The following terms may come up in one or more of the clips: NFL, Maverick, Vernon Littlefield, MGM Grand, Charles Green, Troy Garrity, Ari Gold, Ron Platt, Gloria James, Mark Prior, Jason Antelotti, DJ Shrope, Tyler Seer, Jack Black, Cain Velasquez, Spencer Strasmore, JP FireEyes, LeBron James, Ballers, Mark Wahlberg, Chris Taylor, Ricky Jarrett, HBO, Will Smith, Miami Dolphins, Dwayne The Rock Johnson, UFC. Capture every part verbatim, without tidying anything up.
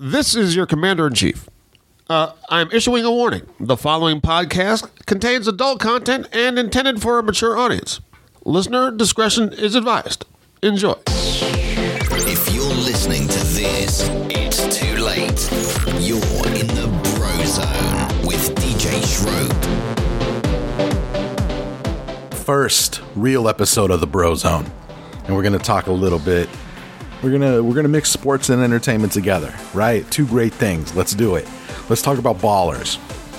This is your Commander-in-Chief. Uh, I'm issuing a warning. The following podcast contains adult content and intended for a mature audience. Listener discretion is advised. Enjoy. If you're listening to this, it's too late. You're in the Bro Zone with D J Shrope. First real episode of the Bro Zone. And we're going to talk a little bit. We're going to we're going to mix sports and entertainment together, right? Two great things. Let's do it. Let's talk about Ballers.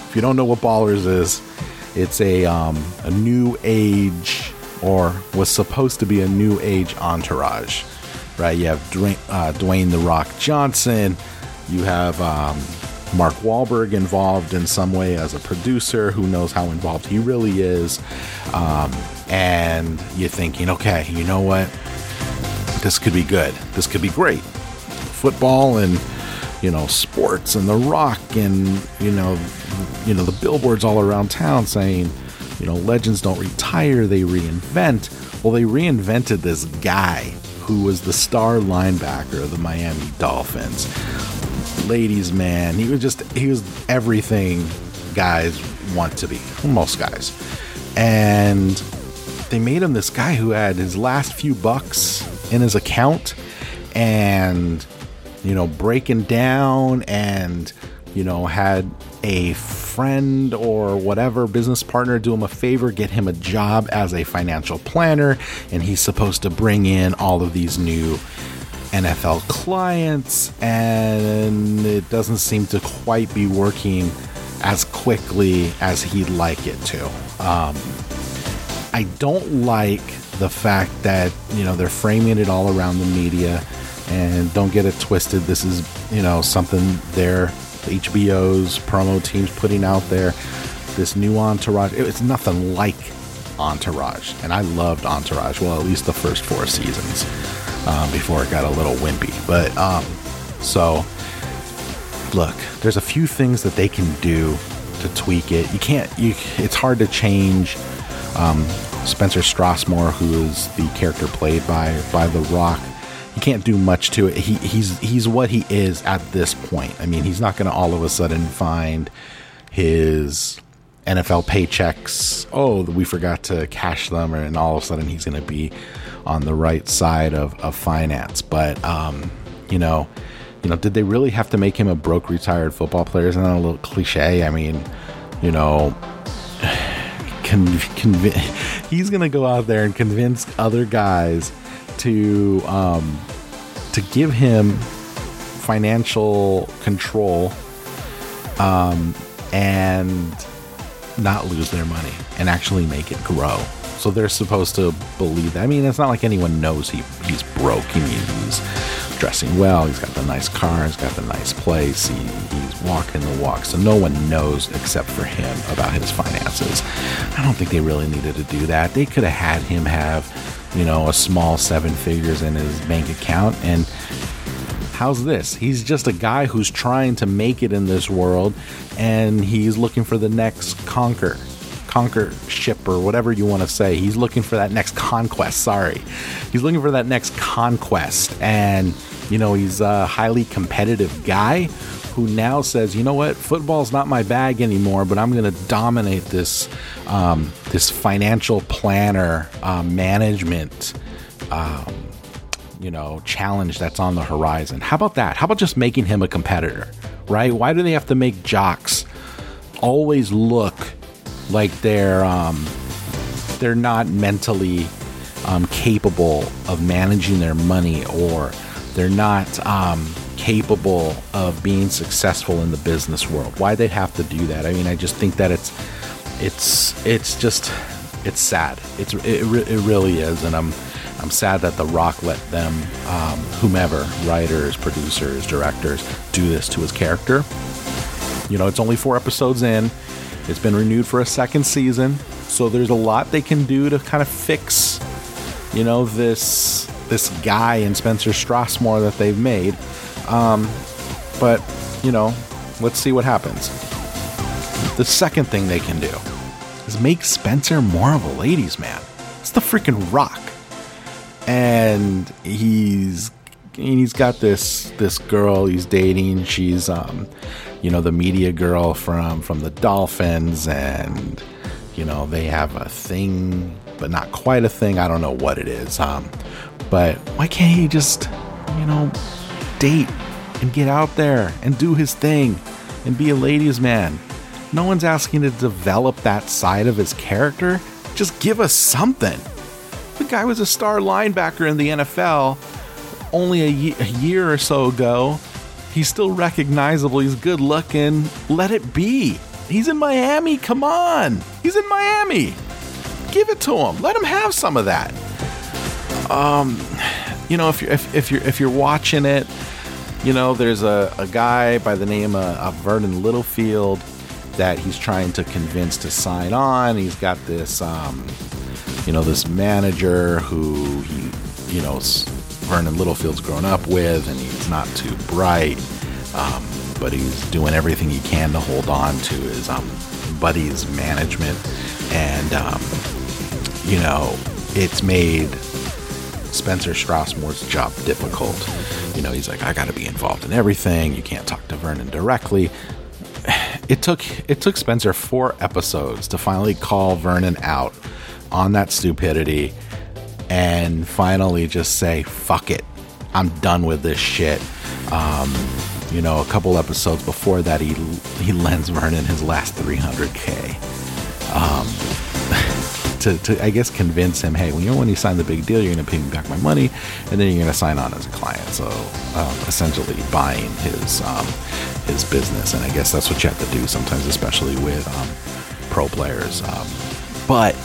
If you don't know what Ballers is, it's a um, a new age, or was supposed to be a new age entourage, right? You have Dwayne, uh, Dwayne The Rock Johnson. You have um, Mark Wahlberg involved in some way as a producer. Who knows how involved he really is? Um, and you're thinking, okay, you know what? This could be good. This could be great. Football and, you know, sports and The Rock and, you know, you know, the billboards all around town saying, you know, legends don't retire, they reinvent. Well, they reinvented this guy who was the star linebacker of the Miami Dolphins. Ladies, man, he was just, he was everything guys want to be, most guys. And they made him this guy who had his last few bucks in his account and, you know, breaking down and, you know, had a friend or whatever business partner do him a favor, get him a job as a financial planner, and he's supposed to bring in all of these new N F L clients, and it doesn't seem to quite be working as quickly as he'd like it to. Um, I don't like the fact that, you know, they're framing it all around the media, and don't get it twisted. This is, you know, something they're H B O's promo team's putting out there, this new entourage. It's nothing like Entourage, and I loved Entourage, well, at least the first four seasons um, before it got a little wimpy. But um, so look, there's a few things that they can do to tweak it. You can't, you, it's hard to change um, Spencer Strasmore, who is the character played by by The Rock. He can't do much to it. He, he's he's what he is at this point. I mean, he's not going to all of a sudden find his N F L paychecks. Oh, we forgot to cash them, and all of a sudden he's going to be on the right side of, of finance. But um, you know, you know, did they really have to make him a broke retired football player? Isn't that a little cliche? I mean, you know. Con- conv- he's going to go out there and convince other guys to um, to give him financial control um, and not lose their money and actually make it grow. So they're supposed to believe that. I mean, it's not like anyone knows he, he's broke. I mean, he's dressing well. He's got the nice car. He's got the nice place. He, he's walking the walk. So no one knows except for him about his finances. I don't think they really needed to do that. They could have had him have, you know, a small seven figures in his bank account. And how's this? He's just a guy who's trying to make it in this world, and he's looking for the next conquer. Conquer ship, or whatever you want to say. He's looking for that next conquest. Sorry. He's looking for that next conquest. And, you know, he's a highly competitive guy who now says, you know what, football's not my bag anymore, but I'm going to dominate this, um, this financial planner, uh, management, um, you know, challenge that's on the horizon. How about that? How about just making him a competitor, right? Why do they have to make jocks always look like they're um, they're not mentally um, capable of managing their money, or they're not um, capable of being successful in the business world? Why they have to do that? I mean, I just think that it's it's it's just it's sad. It's it, it really is, and I'm I'm sad that The Rock let them, um, whomever, writers, producers, directors, do this to his character. You know, it's only four episodes in. It's been renewed for a second season, so there's a lot they can do to kind of fix, you know, this this guy in Spencer Strasmore that they've made. Um, but, you know, let's see what happens. The second thing they can do is make Spencer more of a ladies' man. It's the freaking Rock. And he's and he's got this this girl he's dating. She's um, you know, the media girl from from the Dolphins, and you know, they have a thing, but not quite a thing. I don't know what it is. Um, but why can't he just, you know, date and get out there and do his thing and be a ladies' man? No one's asking to develop that side of his character. Just give us something. The guy was a star linebacker in the N F L only a, y- a year or so ago. He's still recognizable. He's good looking. Let it be. He's in Miami. Come on. He's in Miami. Give it to him. Let him have some of that. Um, you know, if you're if, if you're if you're watching it, you know, there's a, a guy by the name of, of Vernon Littlefield that he's trying to convince to sign on. He's got this, um, you know, this manager who, he, you know, Vernon Littlefield's grown up with, and he's not too bright, um, but he's doing everything he can to hold on to his um, buddy's management. And, um, you know, it's made Spencer Strasmore's job difficult. You know, he's like, I got to be involved in everything. You can't talk to Vernon directly. It took it took Spencer four episodes to finally call Vernon out on that stupidity and finally just say, fuck it. I'm done with this shit. Um, you know, a couple episodes before that, he he lends Vernon his last three hundred K um, to, to, I guess, convince him, hey, well, you know, when you sign the big deal, you're going to pay me back my money, and then you're going to sign on as a client. So um, essentially buying his... Um, his business. And I guess that's what you have to do sometimes, especially with um, pro players. Um, but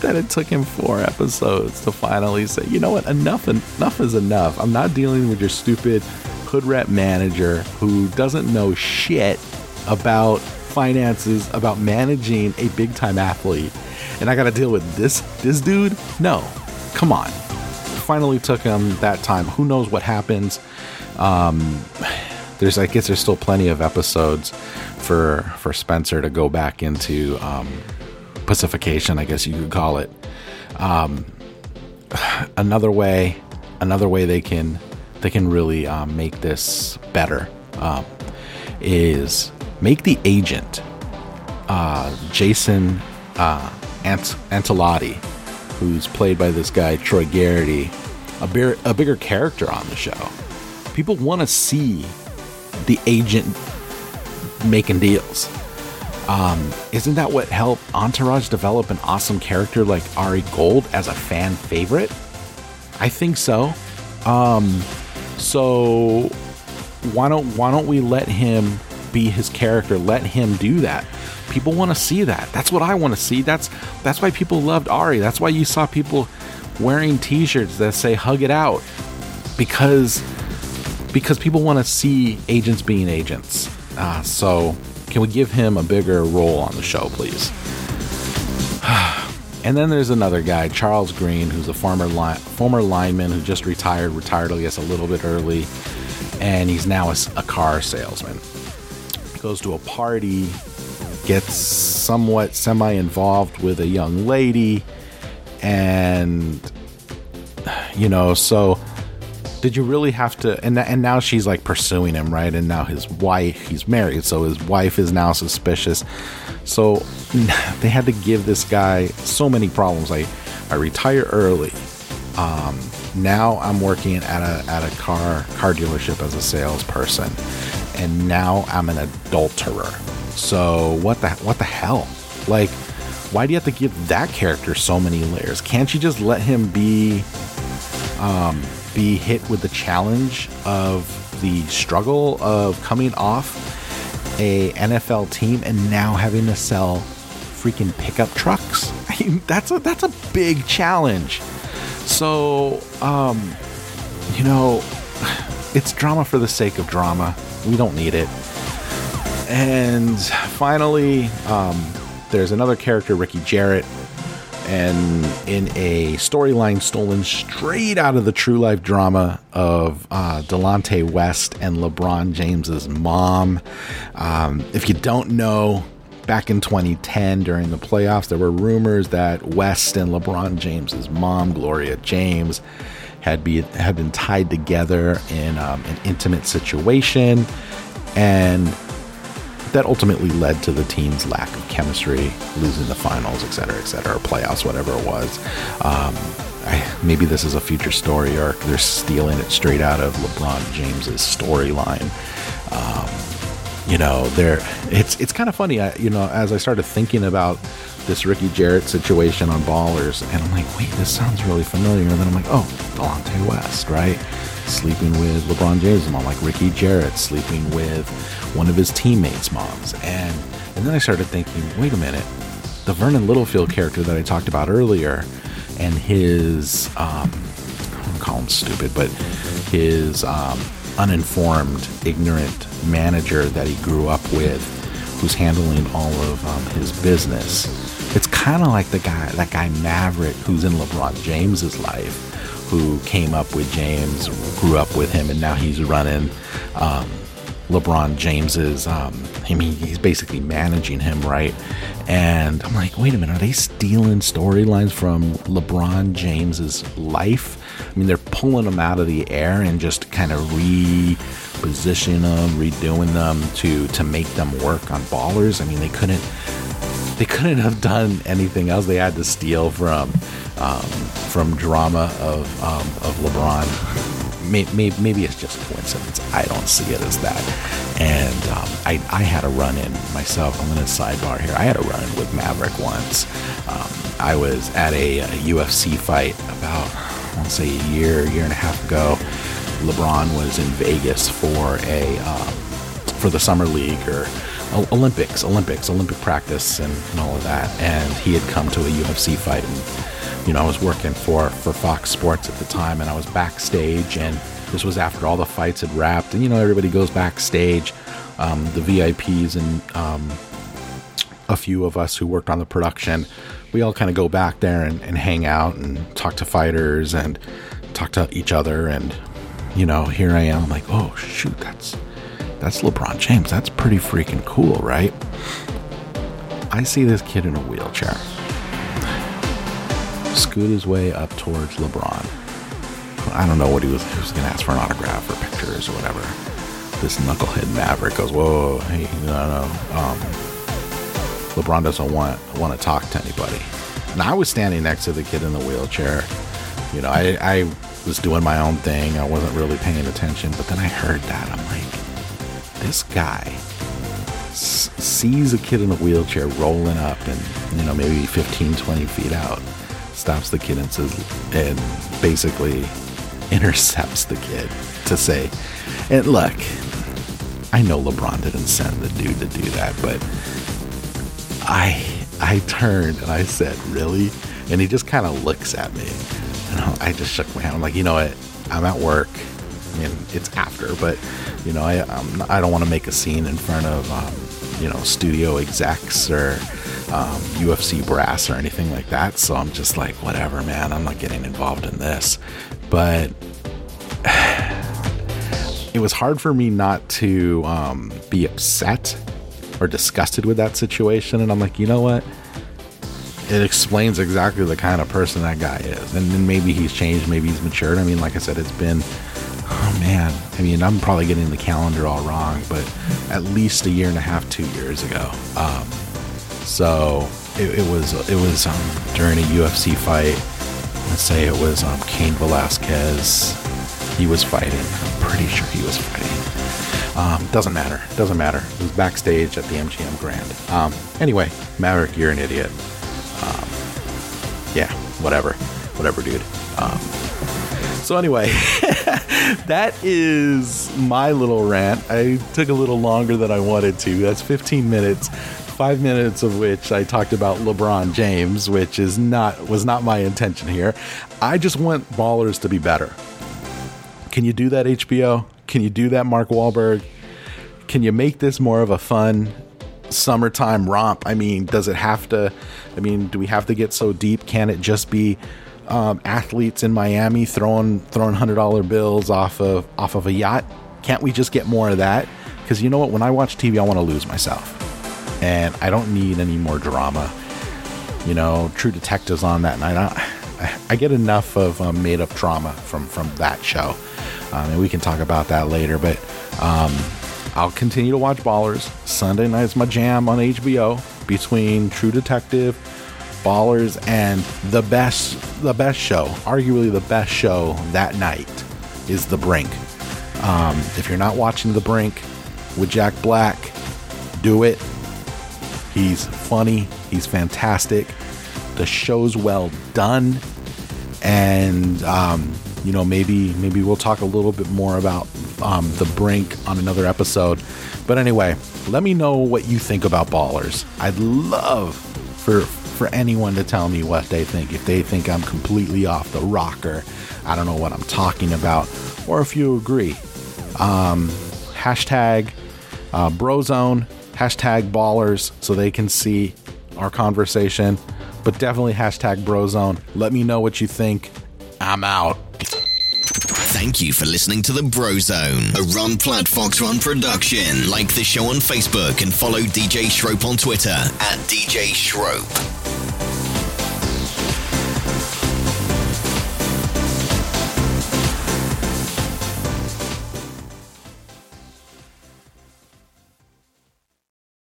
that it took him four episodes to finally say, you know what, enough, enough is enough. I'm not dealing with your stupid hood rat manager who doesn't know shit about finances, about managing a big time athlete. And I got to deal with this, this dude. No, come on. Finally took him that time. Who knows what happens? Um, there's, I guess there's still plenty of episodes for, for Spencer to go back into, um, pacification, I guess you could call it. Um, another way, another way they can, they can really, um, make this better, um, is make the agent, uh, Jason, uh, Ant- Antelotti, who's played by this guy, Troy Garrity, a bigger, a bigger character on the show. People want to see the agent making deals. Um, isn't that what helped Entourage develop an awesome character like Ari Gold as a fan favorite? I think so. Um, so why don't why don't we let him be his character? Let him do that. People want to see that. That's what I want to see. That's that's why people loved Ari. That's why you saw people wearing T-shirts that say "Hug It Out," because. Because people want to see agents being agents. Uh, so can we give him a bigger role on the show, please? And then there's another guy, Charles Green, who's a former line, former lineman who just retired, retired, I guess, a little bit early. And he's now a, a car salesman. Goes to a party, gets somewhat semi-involved with a young lady. And, you know, so... Did you really have to? And and now she's like pursuing him, right? And now his wife, he's married, so his wife is now suspicious. So they had to give this guy so many problems. Like, I retire early. Um, now I'm working at a at a car car dealership as a salesperson, and now I'm an adulterer. So what the what the hell? Like, why do you have to give that character so many layers? Can't you just let him be? Um, be hit with the challenge of the struggle of coming off a N F L team and now having to sell freaking pickup trucks. I mean, that's a, that's a big challenge. So, um, you know, it's drama for the sake of drama. We don't need it. And finally, um, there's another character, Ricky Jarrett, and in a storyline stolen straight out of the true life drama of uh, Delonte West and LeBron James's mom. Um, if you don't know, back in twenty ten during the playoffs, there were rumors that West and LeBron James's mom, Gloria James, had be had been tied together in um, an intimate situation, and that ultimately led to the team's lack of chemistry, losing the finals, et cetera, et cetera, playoffs, whatever it was. Um, I, maybe this is a future story, or they're stealing it straight out of LeBron James's storyline. Um, you know, they're, it's it's kind of funny. I, you know, as I started thinking about this Ricky Jarrett situation on Ballers, and I'm like, wait, this sounds really familiar. And then I'm like, oh, Delonte West, right? Sleeping with LeBron James' mom, like Ricky Jarrett sleeping with one of his teammates' moms. And and then I started thinking, wait a minute, the Vernon Littlefield character that I talked about earlier and his, um, I don't call him stupid, but his um, uninformed, ignorant manager that he grew up with, who's handling all of um, his business. It's kind of like the guy, that guy Maverick, who's in LeBron James's life, who came up with James, grew up with him, and now he's running um, LeBron James's, um, I mean, he's basically managing him, right? And I'm like, wait a minute, are they stealing storylines from LeBron James's life? I mean, they're pulling them out of the air and just kind of repositioning them, redoing them to to make them work on Ballers. I mean, they couldn't, they couldn't have done anything else. They had to steal from... Um, from drama of um, of LeBron. Maybe, maybe it's just coincidence. I don't see it as that. And um, I, I had a run-in myself. I'm going to sidebar here. I had a run-in with Maverick once. Um, I was at a, a U F C fight about, I want to say a year, year and a half ago. LeBron was in Vegas for a um, for the Summer League or Olympics, Olympics, Olympic practice and, and all of that. And he had come to a U F C fight, and you know, I was working for, for Fox Sports at the time, and I was backstage, and this was after all the fights had wrapped, and, you know, everybody goes backstage, um, the V I Ps and um, a few of us who worked on the production, we all kind of go back there and, and hang out and talk to fighters and talk to each other. And, you know, here I am, I'm like, oh, shoot, that's, that's LeBron James. That's pretty freaking cool, right? I see this kid in a wheelchair scoot his way up towards LeBron. I don't know what he was, he was going to ask for an autograph or pictures or whatever. This knucklehead Maverick goes, whoa, hey, no, no. Um, LeBron doesn't want want to talk to anybody. And I was standing next to the kid in the wheelchair. You know, I, I was doing my own thing. I wasn't really paying attention. But then I heard that. I'm like, this guy s- sees a kid in a wheelchair rolling up and, you know, maybe fifteen, twenty feet out. Stops the kid and says, and basically intercepts the kid to say, and look, I know LeBron didn't send the dude to do that, but I I turned and I said, really? And he just kind of looks at me, and I just shook my hand. I'm like, you know what? I'm at work, and it's after, but you know, I I'm, I don't want to make a scene in front of um, you know, studio execs or Um, U F C brass or anything like that. So I'm just like, whatever, man, I'm not getting involved in this. But it was hard for me not to um, be upset or disgusted with that situation. And I'm like, you know what? It explains exactly the kind of person that guy is. And then maybe he's changed, maybe he's matured. I mean, like I said, it's been, oh man, I mean, I'm probably getting the calendar all wrong, but at least a year and a half, two years ago. Um, So it, it was it was um, during a U F C fight. Let's say it was um, Cain Velasquez. He was fighting. I'm pretty sure he was fighting. Um, doesn't matter. Doesn't matter. It was backstage at the M G M Grand. Um, anyway, Maverick, you're an idiot. Um, yeah, whatever, whatever, dude. Um, so anyway, that is my little rant. I took a little longer than I wanted to. That's fifteen minutes. Five minutes of which I talked about LeBron James, which is not was not my intention here. I just want Ballers to be better. Can you do that, H B O? Can you do that, Mark Wahlberg? Can you make this more of a fun summertime romp? I mean, does it have to? I mean, do we have to get so deep? Can it just be um, athletes in Miami throwing throwing one hundred dollars bills off of off of a yacht? Can't we just get more of that? Because you know what? When I watch T V, I want to lose myself. And I don't need any more drama. You know, True Detective's on that night. I, I get enough of um, made-up drama from, from that show. Um, and we can talk about that later. But um, I'll continue to watch Ballers. Sunday night is my jam on H B O between True Detective, Ballers, and the best, the best show, arguably the best show that night, is The Brink. Um, if you're not watching The Brink with Jack Black, do it. He's funny. He's fantastic. The show's well done. And, um, you know, maybe maybe we'll talk a little bit more about um, The Brink on another episode. But anyway, let me know what you think about Ballers. I'd love for for anyone to tell me what they think. If they think I'm completely off the rocker, I don't know what I'm talking about, or if you agree. Um, hashtag uh, Brozone, hashtag Ballers, so they can see our conversation. But definitely hashtag Brozone. Let me know what you think. I'm out. Thank you for listening to The Brozone, a Ron Platt Fox Ron production. Like the show on Facebook and follow D J Shrope on Twitter at D J Shrope.